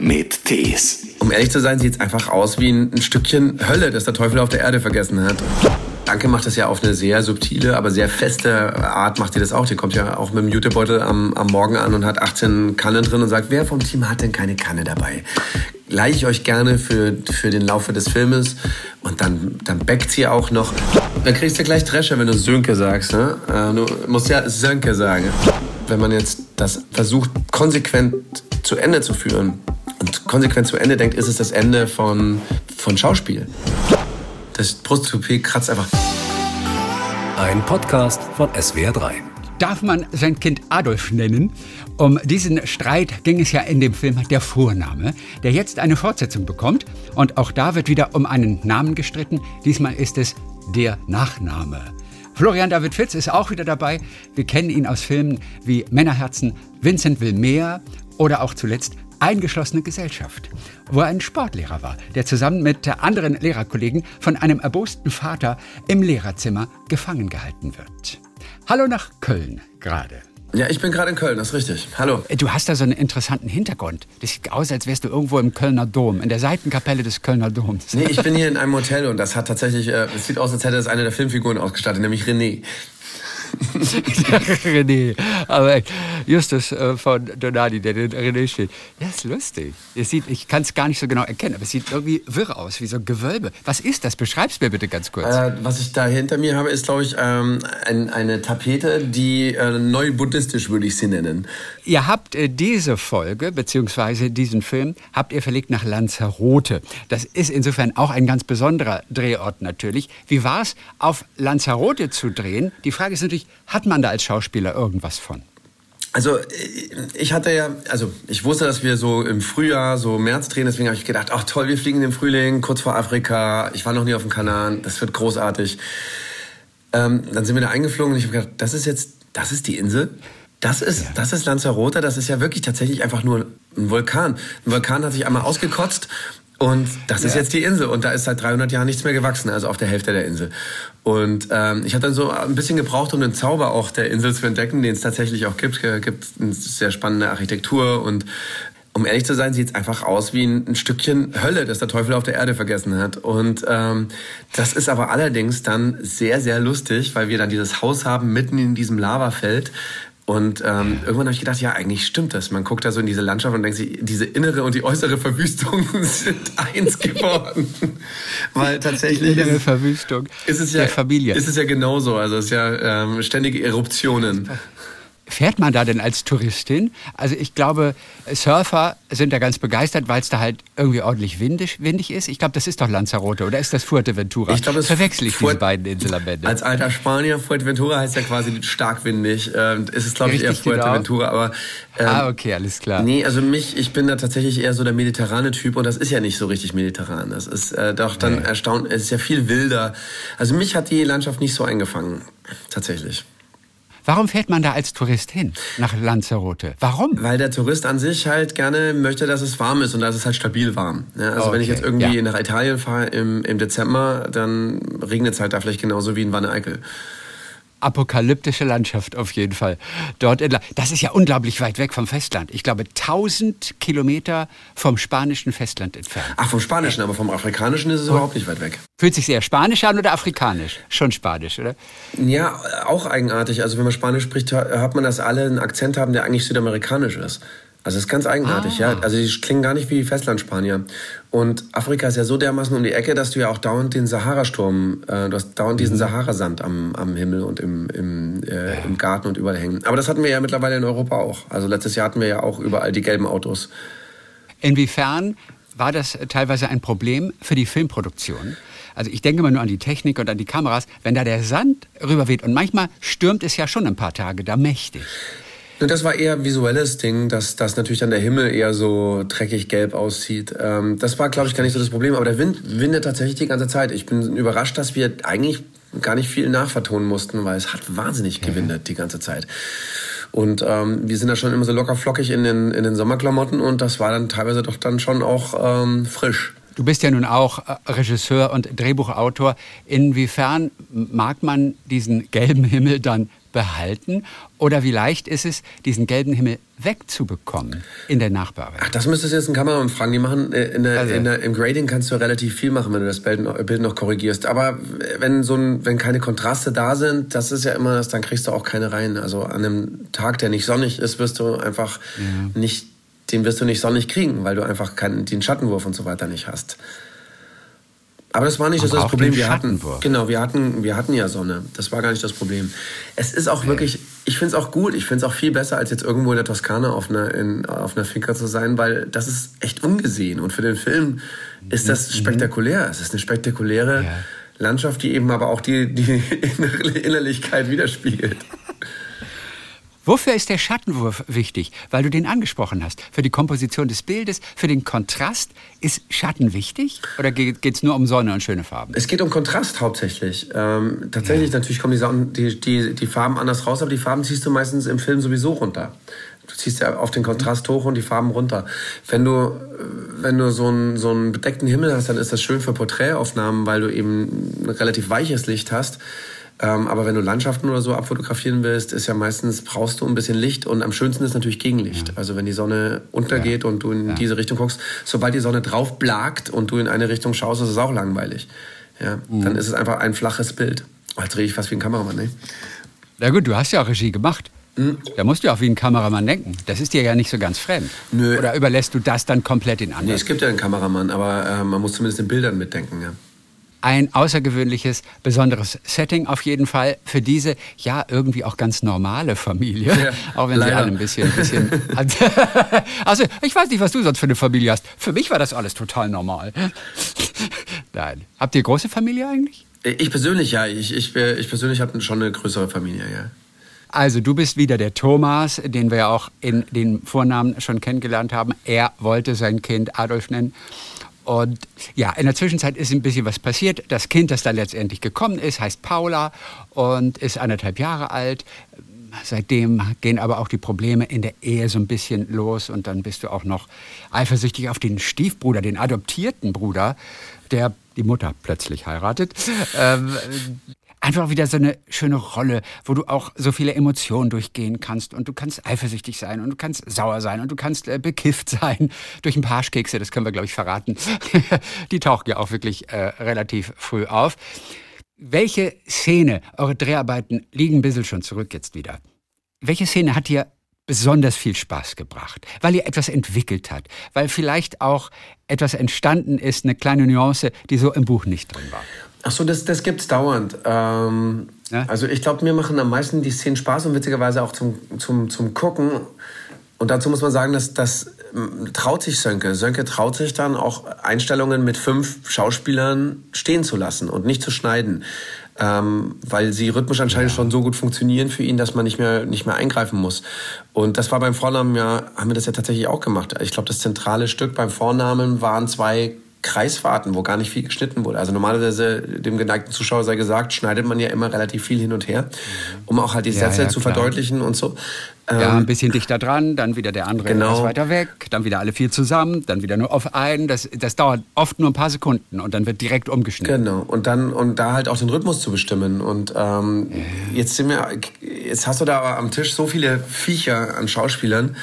mit Tees. Um ehrlich zu sein, sieht es einfach aus wie ein Stückchen Hölle, das der Teufel auf der Erde vergessen hat. Anke macht das ja auf eine sehr subtile, aber sehr feste Art, macht sie das auch. Die kommt ja auch mit dem Jutebeutel am Morgen an und hat 18 Kannen drin und sagt, wer vom Team hat denn keine Kanne dabei? Leih ich euch gerne für den Laufe des Filmes. Und dann backt sie auch noch. Dann kriegst du gleich Drescher, wenn du Sönke sagst. Ne? Du musst ja Sönke sagen. Wenn man jetzt das versucht, konsequent zu Ende zu führen und konsequent zu Ende denkt, ist es das Ende von Schauspiel. Das Brusttoupet kratzt einfach. Ein Podcast von SWR3. Darf man sein Kind Adolf nennen? Um diesen Streit ging es ja in dem Film Der Vorname, der jetzt eine Fortsetzung bekommt. Und auch da wird wieder um einen Namen gestritten. Diesmal ist es der Nachname. Florian David Fitz ist auch wieder dabei. Wir kennen ihn aus Filmen wie Männerherzen, Vincent will oder auch zuletzt Eingeschlossene Gesellschaft, wo er ein Sportlehrer war, der zusammen mit anderen Lehrerkollegen von einem erbosten Vater im Lehrerzimmer gefangen gehalten wird. Hallo nach Köln gerade. Ja, ich bin gerade in Köln, das ist richtig. Hallo. Du hast da so einen interessanten Hintergrund. Das sieht aus, als wärst du irgendwo im Kölner Dom, in der Seitenkapelle des Kölner Doms. Nee, ich bin hier in einem Hotel und das hat tatsächlich, es sieht aus, als hätte das eine der Filmfiguren ausgestattet, nämlich René. René, aber Justus von Donati, der in René steht. Das ist lustig. Ich kann es gar nicht so genau erkennen, aber es sieht irgendwie wirr aus, wie so ein Gewölbe. Was ist das? Beschreib's mir bitte ganz kurz. Was ich da hinter mir habe, ist, glaube ich, eine Tapete, die neu-buddhistisch, würde ich sie nennen. Ihr habt diese Folge, beziehungsweise diesen Film, habt ihr verlegt nach Lanzarote. Das ist insofern auch ein ganz besonderer Drehort natürlich. Wie war es, auf Lanzarote zu drehen? Die Frage ist natürlich, hat man da als Schauspieler irgendwas von? Also ich wusste, dass wir so im Frühjahr, so März drehen, deswegen habe ich gedacht, ach toll, wir fliegen im Frühling, kurz vor Afrika, ich war noch nie auf dem Kanaren, das wird großartig. Dann sind wir da eingeflogen und ich habe gedacht, das ist die Insel? Das ist Lanzarote, das ist ja wirklich tatsächlich einfach nur ein Vulkan. Ein Vulkan hat sich einmal ausgekotzt und das ist jetzt die Insel und da ist seit 300 Jahren nichts mehr gewachsen, also auf der Hälfte der Insel. Und ich habe dann so ein bisschen gebraucht, um den Zauber auch der Insel zu entdecken, den es tatsächlich auch gibt. Es gibt eine sehr spannende Architektur und um ehrlich zu sein, sieht es einfach aus wie ein Stückchen Hölle, das der Teufel auf der Erde vergessen hat. Und das ist aber allerdings dann sehr, sehr lustig, weil wir dann dieses Haus haben mitten in diesem Lavafeld. Und irgendwann habe ich gedacht, ja, eigentlich stimmt das. Man guckt da so in diese Landschaft und denkt sich, diese innere und die äußere Verwüstung sind eins geworden. Weil tatsächlich die innere Verwüstung ist es ja, der Familie. Ist es ja genauso. Also es ist ja ständige Eruptionen. Fährt man da denn als Touristin? Also ich glaube, Surfer sind da ganz begeistert, weil es da halt irgendwie ordentlich windig ist. Ich glaube, das ist doch Lanzarote oder ist das Fuerteventura? Ich glaube, verwechsel ich diese beiden Inseln am Ende. Als alter Spanier, Fuerteventura heißt ja quasi stark windig. Es ist, glaube ich, eher Fuerteventura. Genau. Aber, okay, alles klar. Nee, also ich bin da tatsächlich eher so der mediterrane Typ und das ist ja nicht so richtig mediterran. Das ist doch dann erstaunlich, es ist ja viel wilder. Also mich hat die Landschaft nicht so eingefangen, tatsächlich. Warum fährt man da als Tourist hin, nach Lanzarote? Warum? Weil der Tourist an sich halt gerne möchte, dass es warm ist und dass es halt stabil warm. Ja, also wenn ich jetzt irgendwie nach Italien fahre im Dezember, dann regnet es halt da vielleicht genauso wie in Wanne-Eickel. Apokalyptische Landschaft auf jeden Fall. Dort entlang. Das ist ja unglaublich weit weg vom Festland. Ich glaube, 1000 Kilometer vom spanischen Festland entfernt. Ach, vom spanischen, aber vom afrikanischen ist es überhaupt nicht weit weg. Fühlt sich eher spanisch an oder afrikanisch? Schon spanisch, oder? Ja, auch eigenartig. Also wenn man Spanisch spricht, hört man, dass alle einen Akzent haben, der eigentlich südamerikanisch ist. Also es ist ganz eigenartig, Also die klingen gar nicht wie Festlandspanier. Und Afrika ist ja so dermaßen um die Ecke, dass du ja auch dauernd den Sahara-Sturm, du hast dauernd diesen Sahara-Sand am Himmel und im Garten und überall hängen. Aber das hatten wir ja mittlerweile in Europa auch. Also letztes Jahr hatten wir ja auch überall die gelben Autos. Inwiefern war das teilweise ein Problem für die Filmproduktion? Also ich denke mal nur an die Technik und an die Kameras, wenn da der Sand rüberweht. Und manchmal stürmt es ja schon ein paar Tage da mächtig. Das war eher ein visuelles Ding, dass natürlich dann der Himmel eher so dreckig gelb aussieht. Das war, glaube ich, gar nicht so das Problem. Aber der Wind windet tatsächlich die ganze Zeit. Ich bin überrascht, dass wir eigentlich gar nicht viel nachvertonen mussten, weil es hat wahnsinnig gewindet die ganze Zeit. Und wir sind da schon immer so locker flockig in den Sommerklamotten und das war dann teilweise doch dann schon auch frisch. Du bist ja nun auch Regisseur und Drehbuchautor. Inwiefern mag man diesen gelben Himmel dann behalten? Oder wie leicht ist es, diesen gelben Himmel wegzubekommen in der Nachbearbeitung? Ach, das müsstest du jetzt einen Kameramann fragen. Die machen im Grading kannst du relativ viel machen, wenn du das Bild noch korrigierst. Aber wenn keine Kontraste da sind, das ist ja immer das, dann kriegst du auch keine rein. Also an einem Tag, der nicht sonnig ist, wirst du einfach nicht sonnig kriegen, weil du einfach den Schattenwurf und so weiter nicht hast. Aber das war nicht das Problem. Wir hatten ja Sonne. Das war gar nicht das Problem. Es ist auch wirklich, ich finde es auch gut, ich finde es auch viel besser, als jetzt irgendwo in der Toskana auf einer Finca zu sein, weil das ist echt ungesehen. Und für den Film ist das spektakulär. Es ist eine spektakuläre Landschaft, die eben aber auch die Innerlichkeit widerspiegelt. Wofür ist der Schattenwurf wichtig? Weil du den angesprochen hast. Für die Komposition des Bildes, für den Kontrast. Ist Schatten wichtig? Oder geht es nur um Sonne und schöne Farben? Es geht um Kontrast hauptsächlich. Tatsächlich, natürlich kommen die Farben anders raus, aber die Farben ziehst du meistens im Film sowieso runter. Du ziehst ja auf den Kontrast hoch und die Farben runter. Wenn du so einen bedeckten Himmel hast, dann ist das schön für Porträtaufnahmen, weil du eben ein relativ weiches Licht hast. Aber wenn du Landschaften oder so abfotografieren willst, ist ja meistens, brauchst du ein bisschen Licht, und am schönsten ist natürlich Gegenlicht. Ja. Also wenn die Sonne untergeht und du in diese Richtung guckst, sobald die Sonne drauf blagt und du in eine Richtung schaust, ist es auch langweilig. Ja, dann ist es einfach ein flaches Bild. Oh, jetzt rede ich fast wie ein Kameramann, ne? Na gut, du hast ja auch Regie gemacht. Da musst du ja auch wie ein Kameramann denken. Das ist dir ja nicht so ganz fremd. Nö. Oder überlässt du das dann komplett den anderen? Nee, es gibt ja einen Kameramann, aber man muss zumindest in Bildern mitdenken, ja. Ein außergewöhnliches, besonderes Setting auf jeden Fall für diese, irgendwie auch ganz normale Familie. Ja, auch wenn leider. Sie alle ein bisschen... Also, ich weiß nicht, was du sonst für eine Familie hast. Für mich war das alles total normal. Nein. Habt ihr große Familie eigentlich? Ich persönlich, ja. Ich persönlich habe schon eine größere Familie, ja. Also du bist wieder der Thomas, den wir ja auch in den Vornamen schon kennengelernt haben. Er wollte sein Kind Adolf nennen. Und in der Zwischenzeit ist ein bisschen was passiert. Das Kind, das dann letztendlich gekommen ist, heißt Paula und ist 1,5 Jahre alt. Seitdem gehen aber auch die Probleme in der Ehe so ein bisschen los. Und dann bist du auch noch eifersüchtig auf den Stiefbruder, den adoptierten Bruder, der die Mutter plötzlich heiratet. Einfach wieder so eine schöne Rolle, wo du auch so viele Emotionen durchgehen kannst, und du kannst eifersüchtig sein und du kannst sauer sein und du kannst bekifft sein durch ein paar Haschkekse, das können wir, glaube ich, verraten. Die tauchen ja auch wirklich relativ früh auf. Welche Szene, eure Dreharbeiten liegen ein bisschen schon zurück jetzt wieder, welche Szene hat dir besonders viel Spaß gebracht, weil ihr etwas entwickelt habt, weil vielleicht auch etwas entstanden ist, eine kleine Nuance, die so im Buch nicht drin war? Ach so, das gibt's dauernd. Also ich glaube, mir machen am meisten die Szenen Spaß und witzigerweise auch zum Gucken. Und dazu muss man sagen, dass das traut sich Sönke. Sönke traut sich dann auch, Einstellungen mit 5 Schauspielern stehen zu lassen und nicht zu schneiden. Weil sie rhythmisch anscheinend schon so gut funktionieren für ihn, dass man nicht mehr eingreifen muss. Und das war beim Vornamen haben wir das ja tatsächlich auch gemacht. Ich glaube, das zentrale Stück beim Vornamen waren 2 Kreisfahrten, wo gar nicht viel geschnitten wurde. Also normalerweise, dem geneigten Zuschauer sei gesagt, schneidet man ja immer relativ viel hin und her, um auch halt die Sätze zu verdeutlichen und so. Ein bisschen dichter dran, dann wieder der andere etwas weiter weg, dann wieder alle 4 zusammen, dann wieder nur auf einen. Das dauert oft nur ein paar Sekunden und dann wird direkt umgeschnitten. Genau, und da halt auch den Rhythmus zu bestimmen. Und jetzt hast du da aber am Tisch so viele Viecher an Schauspielern,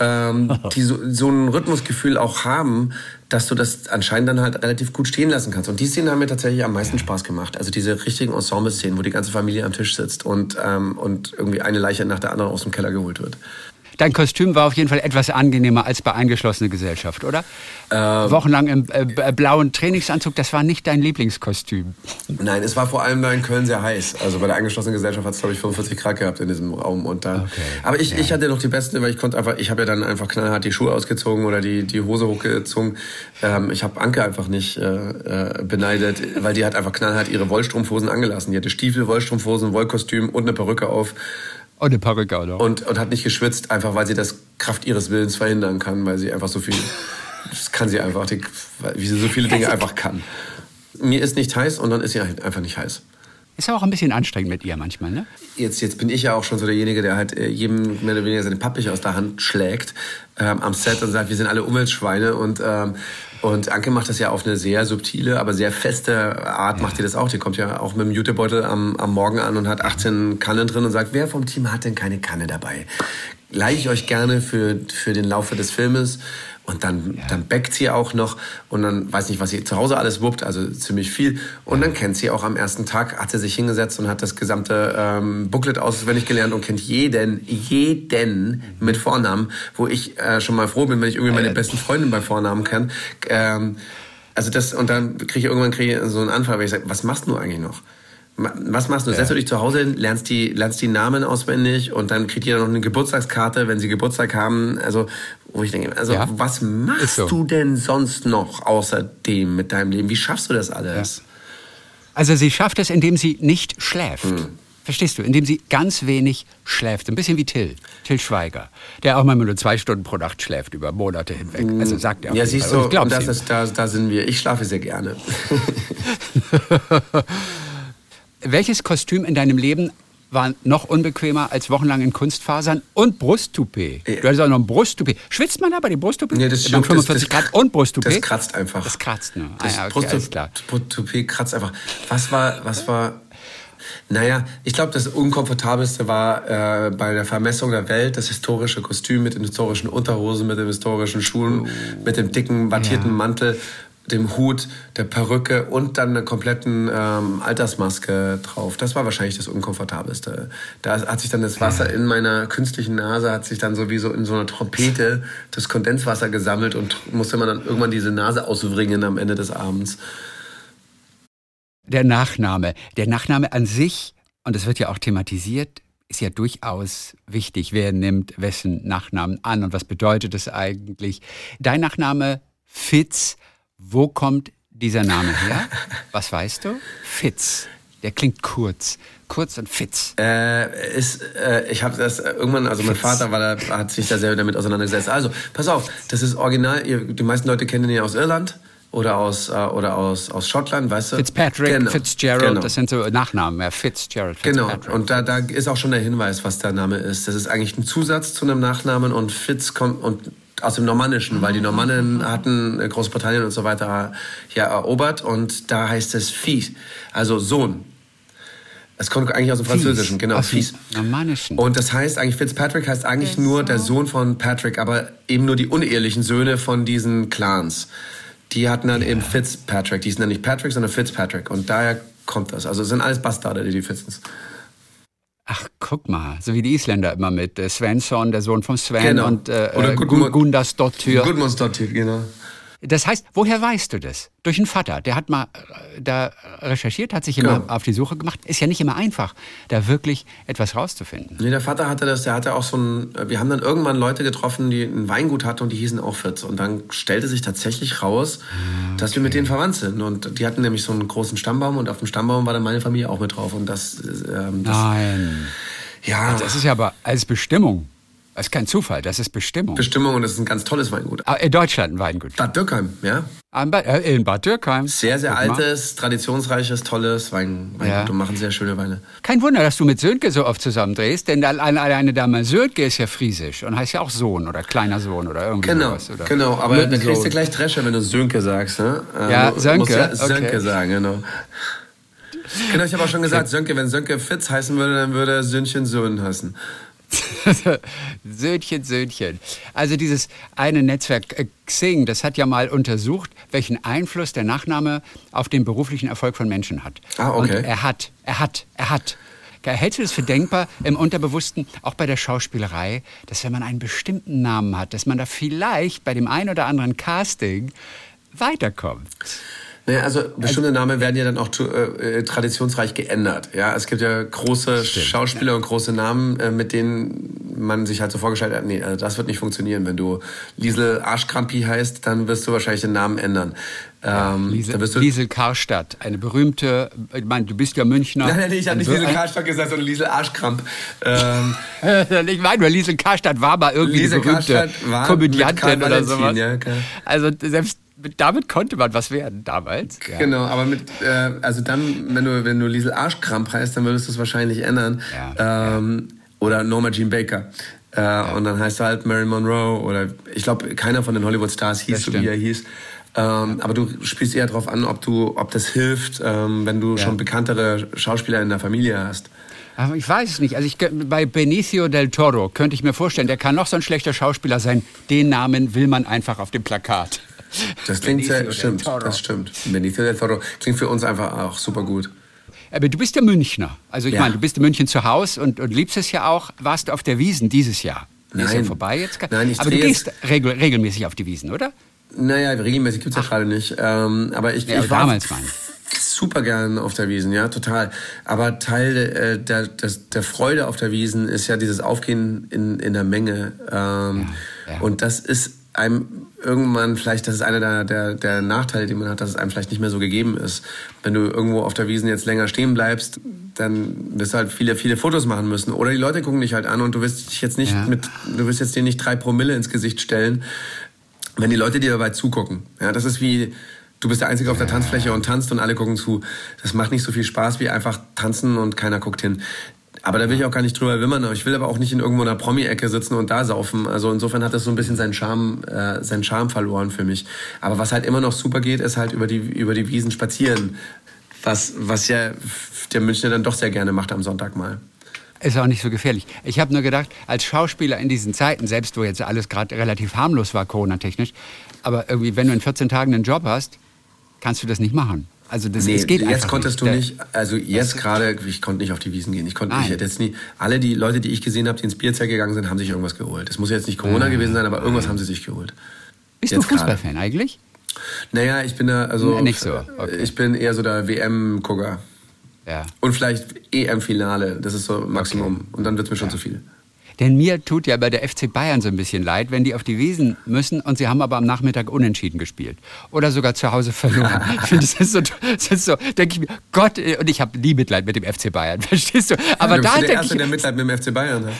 die so ein Rhythmusgefühl auch haben, dass du das anscheinend dann halt relativ gut stehen lassen kannst. Und die Szenen haben mir tatsächlich am meisten Spaß gemacht. Also diese richtigen Ensemble-Szenen, wo die ganze Familie am Tisch sitzt und irgendwie eine Leiche nach der anderen aus dem Keller geholt wird. Dein Kostüm war auf jeden Fall etwas angenehmer als bei Eingeschlossene Gesellschaft, oder? Wochenlang im blauen Trainingsanzug, das war nicht dein Lieblingskostüm. Nein, es war vor allem da in Köln sehr heiß. Also bei der Eingeschlossenen Gesellschaft hat es, glaube ich, 45 Grad gehabt in diesem Raum. Und dann, aber ich hatte noch die besten, weil ich habe ja dann einfach knallhart die Schuhe ausgezogen oder die Hose hochgezogen. Ich habe Anke einfach nicht beneidet, weil die hat einfach knallhart ihre Wollstrumpfhosen angelassen. Die hatte Stiefel, Wollstrumpfhosen, Wollkostüm und eine Perücke auf. Und eine Perücke, oder? Und hat nicht geschwitzt, einfach weil sie das Kraft ihres Willens verhindern kann, weil sie einfach so viel, das kann sie einfach, wie sie so viele Dinge einfach kann. Mir ist nicht heiß und dann ist sie einfach nicht heiß. Ist ja auch ein bisschen anstrengend mit ihr manchmal, ne? Jetzt bin ich ja auch schon so derjenige, der halt jedem mehr oder weniger seine Pappbücher aus der Hand schlägt am Set und sagt, wir sind alle Umweltschweine. Und Anke macht das ja auf eine sehr subtile, aber sehr feste Art, macht ihr das auch. Die kommt ja auch mit dem Jutebeutel am Morgen an und hat 18 Kannen drin und sagt, wer vom Team hat denn keine Kanne dabei? Leihe ich euch gerne für den Laufe des Filmes. Und dann backt sie auch noch und dann weiß nicht, was sie zu Hause alles wuppt, also ziemlich viel. Und dann kennt sie auch am ersten Tag, hat sie sich hingesetzt und hat das gesamte Booklet auswendig gelernt und kennt jeden mit Vornamen, wo ich schon mal froh bin, wenn ich irgendwie meine besten Freundinnen bei Vornamen kenne. Also das, und dann kriege ich irgendwann so einen Anfall, weil ich sage, was machst du eigentlich noch? Was machst du? Setzt du dich zu Hause hin, lernst die Namen auswendig und dann kriegt jeder noch eine Geburtstagskarte, wenn sie Geburtstag haben. Also, wo ich denke, was machst du denn sonst noch außerdem mit deinem Leben? Wie schaffst du das alles? Ja. Also sie schafft es, indem sie nicht schläft. Verstehst du? Indem sie ganz wenig schläft. Ein bisschen wie Till Schweiger, der auch mal nur 2 Stunden pro Nacht schläft, über Monate hinweg. Also sagt er auch. Ja, siehst du, da sind wir. Ich schlafe sehr gerne. Welches Kostüm in deinem Leben war noch unbequemer als wochenlang in Kunstfasern und Brusttoupet? Du hattest auch noch ein Brusttoupet. Schwitzt man da bei dem Brusttoupet? Nee, das juckt. 45 Grad und Brusttoupet? Das kratzt einfach. Das kratzt nur. Das Brusttoupet kratzt einfach. Was war... Naja, ich glaube, das Unkomfortabelste war bei der Vermessung der Welt das historische Kostüm mit den historischen Unterhosen, mit den historischen Schuhen, mit dem dicken, wattierten Mantel, dem Hut, der Perücke und dann einer kompletten Altersmaske drauf. Das war wahrscheinlich das Unkomfortabelste. Da hat sich dann das Wasser in meiner künstlichen Nase, hat sich dann sowieso in so einer Trompete das Kondenswasser gesammelt und musste man dann irgendwann diese Nase auswringen am Ende des Abends. Der Nachname an sich, und das wird ja auch thematisiert, ist ja durchaus wichtig. Wer nimmt wessen Nachnamen an und was bedeutet das eigentlich? Dein Nachname Fitz, wo kommt dieser Name her? Was weißt du? Fitz. Der klingt kurz. Kurz und Fitz. Ich habe das irgendwann, also mein Fitz. Vater hat sich da sehr damit auseinandergesetzt. Also, pass auf, das ist original. Die meisten Leute kennen den ja aus Irland oder aus Schottland, weißt du? Fitzpatrick, genau. Fitzgerald, genau. Das sind so Nachnamen. Ja, Fitzgerald, Fitzpatrick. Genau, und da ist auch schon der Hinweis, was der Name ist. Das ist eigentlich ein Zusatz zu einem Nachnamen und Fitz kommt... und aus dem Normannischen, weil die Normannen hatten Großbritannien und so weiter hier erobert und da heißt es Fils, also Sohn. Es kommt eigentlich aus dem Französischen, Fils. Genau, aus Fils. Normannischen. Und das heißt eigentlich, Fitzpatrick heißt eigentlich nur der Sohn von Patrick, aber eben nur die unehelichen Söhne von diesen Clans. Die hatten dann eben Fitzpatrick, die sind dann nicht Patrick, sondern Fitzpatrick und daher kommt das. Also es sind alles Bastarde, die Fitzens. Ach, guck mal, so wie die Isländer immer mit Svensson, der Sohn von Sven und Gudmundsdottir, genau. Das heißt, woher weißt du das? Durch einen Vater, der hat mal da recherchiert, hat sich immer auf die Suche gemacht. Ist ja nicht immer einfach, da wirklich etwas rauszufinden. Nee, der Vater hatte das, der hatte auch so ein, wir haben dann irgendwann Leute getroffen, die ein Weingut hatten und die hießen auch Fitz. Und dann stellte sich tatsächlich raus, dass wir mit denen verwandt sind. Und die hatten nämlich so einen großen Stammbaum und auf dem Stammbaum war dann meine Familie auch mit drauf. Und das nein. Ja. Das ist ja aber als Bestimmung. Das ist kein Zufall, das ist Bestimmung. Bestimmung und das ist ein ganz tolles Weingut. In Deutschland ein Weingut. Bad Dürkheim, ja. In Bad Dürkheim. Sehr, sehr altes, traditionsreiches, tolles Weingut und machen sehr schöne Weine. Kein Wunder, dass du mit Sönke so oft zusammen drehst, denn alleine da mal Sönke ist ja friesisch und heißt ja auch Sohn oder kleiner Sohn oder irgendwie sowas. Genau, aber dann kriegst du gleich Drescher, wenn du Sönke sagst. Ne? Ja, Sönke. Musst ja Sönke sagen, genau. Genau, ich habe auch schon gesagt, Sönke, wenn Sönke Fitz heißen würde, dann würde er Söhnchen Söhn heißen. Söhnchen. Also dieses eine Netzwerk Xing, das hat ja mal untersucht, welchen Einfluss der Nachname auf den beruflichen Erfolg von Menschen hat. Ah, okay. Und er hat. Hältst du das für denkbar im Unterbewussten, auch bei der Schauspielerei, dass wenn man einen bestimmten Namen hat, dass man da vielleicht bei dem einen oder anderen Casting weiterkommt? Naja, also bestimmte Namen werden ja dann auch traditionsreich geändert. Ja, es gibt ja große Schauspieler und große Namen, mit denen man sich halt so vorgestellt hat, nee, also das wird nicht funktionieren. Wenn du Liesel Arschkramp heißt, dann wirst du wahrscheinlich den Namen ändern. Liesel Karstadt, eine berühmte, ich meine, du bist ja Münchner. Nein, ich habe nicht Liesel Karstadt gesagt, sondern Liesel Arschkramp. Ich meine, weil Liesel Karstadt war mal irgendwie eine berühmte Komödiantin oder sowas. Ja, also selbst damit konnte man was werden damals. Ja. Genau, aber mit, also dann, wenn du Liesel Arschkramp heißt, dann würdest du es wahrscheinlich ändern. Ja, ja. Oder Norma Jean Baker. Ja. Und dann heißt er halt Marilyn Monroe oder ich glaube, keiner von den Hollywood-Stars hieß so, wie er hieß. Aber du spielst eher darauf an, ob das hilft, wenn du schon bekanntere Schauspieler in der Familie hast. Aber ich weiß es nicht. Also bei Benicio del Toro könnte ich mir vorstellen, der kann noch so ein schlechter Schauspieler sein. Den Namen will man einfach auf dem Plakat. Das klingt sehr, stimmt. Benicio del Toro klingt für uns einfach auch super gut. Aber du bist ja Münchner. Also ich meine, du bist in München zu Hause und liebst es ja auch. Warst du auf der Wiesn dieses Jahr? Nein. Ist ja vorbei jetzt. Nein, aber du gehst regelmäßig auf die Wiesn, oder? Naja, regelmäßig gibt es ja gerade nicht. Aber ich war damals super gern auf der Wiesn, ja, total. Aber Teil der Freude auf der Wiesn ist ja dieses Aufgehen in der Menge. Und das ist einem irgendwann vielleicht, das ist einer der Nachteile, den man hat, dass es einem vielleicht nicht mehr so gegeben ist. Wenn du irgendwo auf der Wiesn jetzt länger stehen bleibst, dann wirst du halt viele, viele Fotos machen müssen. Oder die Leute gucken dich halt an und du wirst dich jetzt nicht du wirst jetzt denen nicht 3 Promille ins Gesicht stellen, wenn die Leute dir dabei zugucken. Ja, das ist wie, du bist der Einzige auf der Tanzfläche und tanzt und alle gucken zu. Das macht nicht so viel Spaß wie einfach tanzen und keiner guckt hin. Aber da will ich auch gar nicht drüber wimmern. Ich will aber auch nicht in irgendwo einer Promi-Ecke sitzen und da saufen. Also insofern hat das so ein bisschen seinen Charme verloren für mich. Aber was halt immer noch super geht, ist halt über die Wiesn spazieren. Was ja der Münchner dann doch sehr gerne macht am Sonntag mal. Ist auch nicht so gefährlich. Ich habe nur gedacht, als Schauspieler in diesen Zeiten, selbst wo jetzt alles gerade relativ harmlos war, Corona-technisch, aber irgendwie, wenn du in 14 Tagen einen Job hast, kannst du das nicht machen. Also das, nee, geht jetzt konntest nicht. Du nicht, also jetzt gerade, ich konnte nicht auf die Wiesn gehen. Ich hätte jetzt nie, alle die Leute, die ich gesehen habe, die ins Bierzelt gegangen sind, haben sich irgendwas geholt. Es muss jetzt nicht Corona gewesen sein, aber irgendwas haben sie sich geholt. Bist jetzt du Fußballfan grade. Eigentlich? Naja, ich bin da, also nicht so. Okay. Ich bin eher so der WM-Gucker. Ja. Und vielleicht EM-Finale, das ist so Maximum. Okay. Und dann wird es mir schon zu viel. Denn mir tut ja bei der FC Bayern so ein bisschen leid, wenn die auf die Wiesn müssen und sie haben aber am Nachmittag unentschieden gespielt. Oder sogar zu Hause verloren. Ich finde, das ist so, denke ich mir, Gott, und ich habe nie Mitleid mit dem FC Bayern, verstehst du? Aber ja, da denke ich... Du bist der Erste, der Mitleid mit dem FC Bayern hat.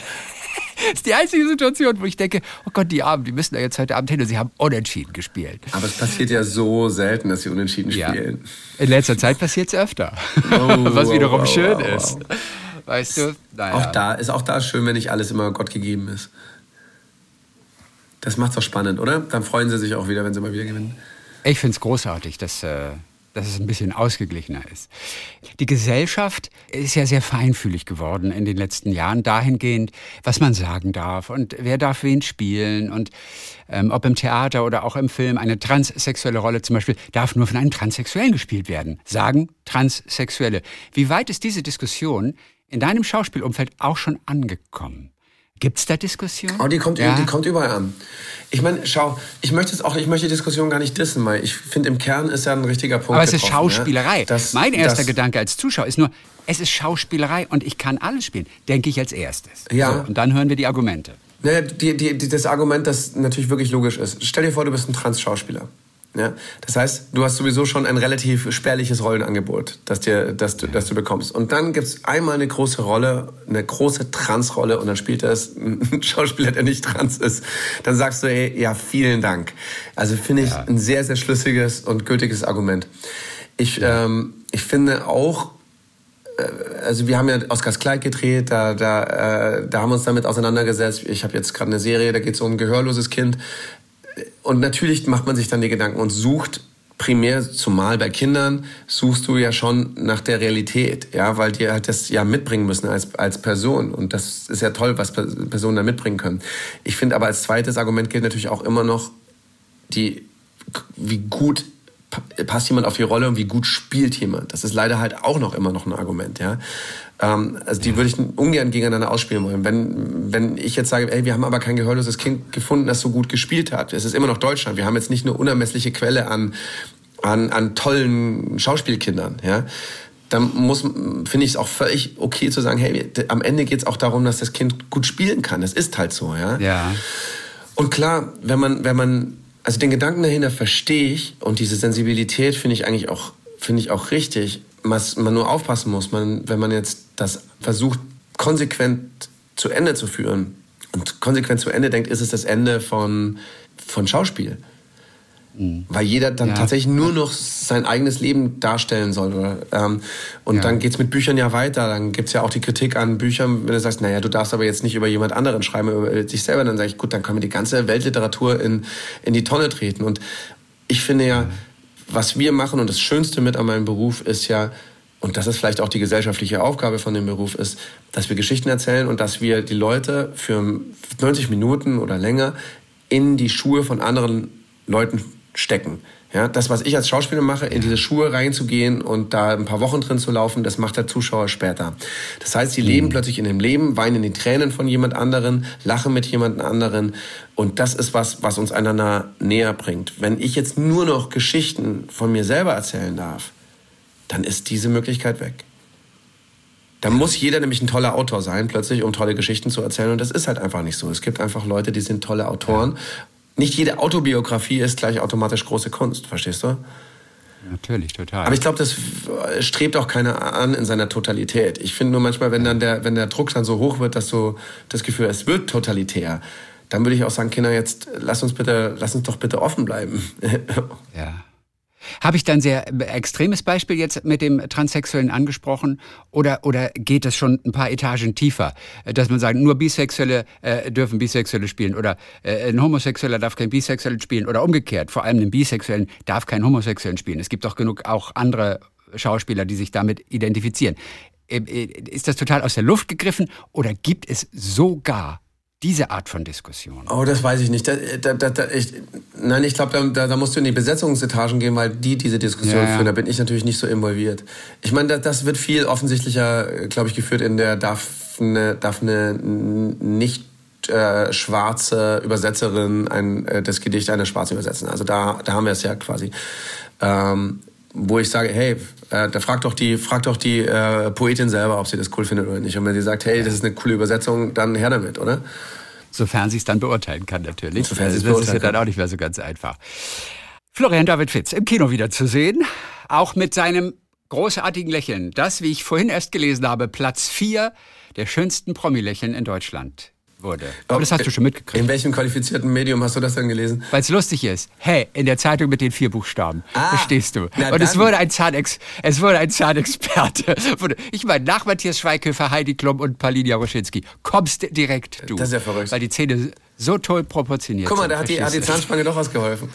Das ist die einzige Situation, wo ich denke, oh Gott, die Armen, die müssen da jetzt heute Abend hin und sie haben unentschieden gespielt. Aber es passiert ja so selten, dass sie unentschieden spielen. In letzter Zeit passiert es öfter, was wiederum schön ist. Weißt du? Naja. Auch da ist schön, wenn nicht alles immer Gott gegeben ist. Das macht's doch spannend, oder? Dann freuen sie sich auch wieder, wenn sie mal wieder gewinnen. Ich find's großartig, dass es ein bisschen ausgeglichener ist. Die Gesellschaft ist ja sehr feinfühlig geworden in den letzten Jahren, dahingehend, was man sagen darf und wer darf wen spielen und ob im Theater oder auch im Film eine transsexuelle Rolle zum Beispiel darf nur von einem Transsexuellen gespielt werden. Sagen Transsexuelle. Wie weit ist diese Diskussion in deinem Schauspielumfeld auch schon angekommen? Gibt's da Diskussionen? Oh, die kommt überall an. Ich meine, schau, ich möchte die Diskussion gar nicht dissen, weil ich finde, im Kern ist ja ein richtiger Punkt. Aber es ist Schauspielerei. Ja? Mein erster Gedanke als Zuschauer ist nur, es ist Schauspielerei und ich kann alles spielen, denke ich als erstes. Ja. So, und dann hören wir die Argumente. Naja, das Argument, das natürlich wirklich logisch ist. Stell dir vor, du bist ein Trans-Schauspieler. Ja, das heißt, du hast sowieso schon ein relativ spärliches Rollenangebot, das du bekommst. Und dann gibt es einmal eine große Rolle, eine große Transrolle und dann spielt das ein Schauspieler, der nicht trans ist. Dann sagst du, ey, ja, vielen Dank. Also finde ich ein sehr, sehr schlüssiges und gültiges Argument. Ich finde auch, also wir haben ja Oscars Kleid gedreht, da haben wir uns damit auseinandergesetzt. Ich habe jetzt gerade eine Serie, da geht es um ein gehörloses Kind. Und natürlich macht man sich dann die Gedanken und sucht primär, zumal bei Kindern, suchst du ja schon nach der Realität, ja, weil die halt das ja mitbringen müssen als Person. Und das ist ja toll, was Personen da mitbringen können. Ich finde aber als zweites Argument gilt natürlich auch immer noch, wie gut passt jemand auf die Rolle und wie gut spielt jemand. Das ist leider halt auch immer noch ein Argument, ja. Also die würde ich ungern gegeneinander ausspielen wollen. Wenn ich jetzt sage, ey, wir haben aber kein gehörloses Kind gefunden, das so gut gespielt hat. Es ist immer noch Deutschland. Wir haben jetzt nicht eine unermessliche Quelle an tollen Schauspielkindern, ja. Dann finde ich es auch völlig okay zu sagen, hey, am Ende geht es auch darum, dass das Kind gut spielen kann. Das ist halt so, ja. Ja. Und klar, wenn man also den Gedanken dahinter verstehe ich und diese Sensibilität finde ich auch richtig. Was man nur aufpassen muss, wenn man jetzt das versucht, konsequent zu Ende zu führen und konsequent zu Ende denkt, ist es das Ende von Schauspiel. Weil jeder dann tatsächlich nur noch sein eigenes Leben darstellen soll. Und dann geht's mit Büchern ja weiter. Dann gibt's ja auch die Kritik an Büchern, wenn du sagst, naja, du darfst aber jetzt nicht über jemand anderen schreiben, über dich selber. Dann sage ich, gut, dann können wir die ganze Weltliteratur in die Tonne treten. Und ich finde ja, was wir machen und das Schönste mit an meinem Beruf ist ja, und das ist vielleicht auch die gesellschaftliche Aufgabe von dem Beruf, ist, dass wir Geschichten erzählen und dass wir die Leute für 90 Minuten oder länger in die Schuhe von anderen Leuten stecken. Ja, das, was ich als Schauspieler mache, in diese Schuhe reinzugehen und da ein paar Wochen drin zu laufen, das macht der Zuschauer später. Das heißt, sie leben plötzlich in dem Leben, weinen die Tränen von jemand anderen, lachen mit jemand anderen. Und das ist was, was uns einander näher bringt. Wenn ich jetzt nur noch Geschichten von mir selber erzählen darf, dann ist diese Möglichkeit weg. Dann muss jeder nämlich ein toller Autor sein, plötzlich, um tolle Geschichten zu erzählen. Und das ist halt einfach nicht so. Es gibt einfach Leute, die sind tolle Autoren. Nicht jede Autobiografie ist gleich automatisch große Kunst, verstehst du? Natürlich, total. Aber ich glaube, das strebt auch keiner an in seiner Totalität. Ich finde nur manchmal, wenn der Druck dann so hoch wird, dass du das Gefühl hast, es wird totalitär, dann würde ich auch sagen, Kinder, jetzt lass uns doch bitte offen bleiben. Ja. Habe ich dann ein sehr extremes Beispiel jetzt mit dem Transsexuellen angesprochen oder geht das schon ein paar Etagen tiefer, dass man sagt, nur Bisexuelle dürfen Bisexuelle spielen oder ein Homosexueller darf kein Bisexuellen spielen oder umgekehrt, vor allem ein Bisexuellen darf kein Homosexuellen spielen. Es gibt doch genug auch andere Schauspieler, die sich damit identifizieren. Ist das total aus der Luft gegriffen oder gibt es sogar diese Art von Diskussion? Oh, das weiß ich nicht. Ich glaube, da musst du in die Besetzungsetagen gehen, weil die diese Diskussion führen. Da bin ich natürlich nicht so involviert. Ich meine, das wird viel offensichtlicher, glaube ich, geführt in der darf eine nicht schwarze Übersetzerin das Gedicht einer Schwarzen übersetzen. Also da haben wir es ja quasi. Wo ich sage, hey, da fragt doch die Poetin selber, ob sie das cool findet oder nicht. Und wenn sie sagt, hey, das ist eine coole Übersetzung, dann her damit, oder? Sofern sie es dann beurteilen kann, natürlich. Sofern sie es beurteilen kann. Das ist ja dann auch nicht mehr so ganz einfach. Florian David Fitz, im Kino wieder zu sehen, auch mit seinem großartigen Lächeln. Das, wie ich vorhin erst gelesen habe, Platz 4 der schönsten Promi-Lächeln in Deutschland wurde. Aber das hast du schon mitgekriegt. In welchem qualifizierten Medium hast du das denn gelesen? Weil es lustig ist. Hey, in der Zeitung mit den 4 Buchstaben. Verstehst du? Und es wurde ein Zahnexperte. Ich meine, nach Matthias Schweighöfer, Heidi Klum und Paulin Jaroschinski kommst direkt du. Das ist ja verrückt. Weil die Zähne so toll proportioniert sind. Guck mal, da hat die Zahnspange doch was geholfen.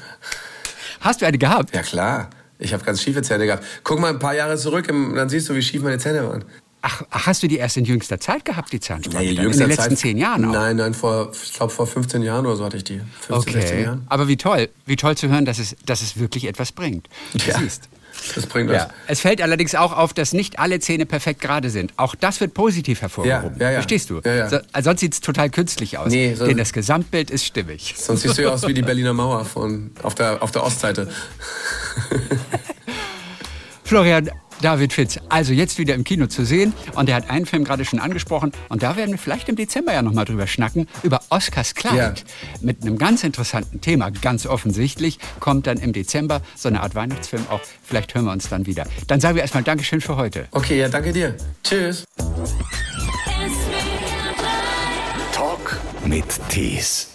Hast du eine gehabt? Ja klar. Ich habe ganz schiefe Zähne gehabt. Guck mal ein paar Jahre zurück, dann siehst du, wie schief meine Zähne waren. Ach, hast du die erst in jüngster Zeit gehabt, die Zahnspange? Ja, in den letzten 10 Jahren auch? Nein, vor 15 Jahren oder so hatte ich die. 16 Jahren. Aber wie toll zu hören, dass es wirklich etwas bringt. Ja, siehst. Das bringt was. Ja. Es fällt allerdings auch auf, dass nicht alle Zähne perfekt gerade sind. Auch das wird positiv hervorgehoben. Ja. Verstehst du? Ja. Sonst sieht es total künstlich aus. Nee, denn das Gesamtbild ist stimmig. Sonst siehst du ja aus wie die Berliner Mauer auf der Ostseite. Florian David Fitz, also jetzt wieder im Kino zu sehen und er hat einen Film gerade schon angesprochen und da werden wir vielleicht im Dezember ja nochmal drüber schnacken, über Oscars Kleid. Ja. Mit einem ganz interessanten Thema, ganz offensichtlich, kommt dann im Dezember so eine Art Weihnachtsfilm auch, vielleicht hören wir uns dann wieder. Dann sagen wir erstmal Dankeschön für heute. Okay, ja, danke dir. Tschüss. Talk mit Tees.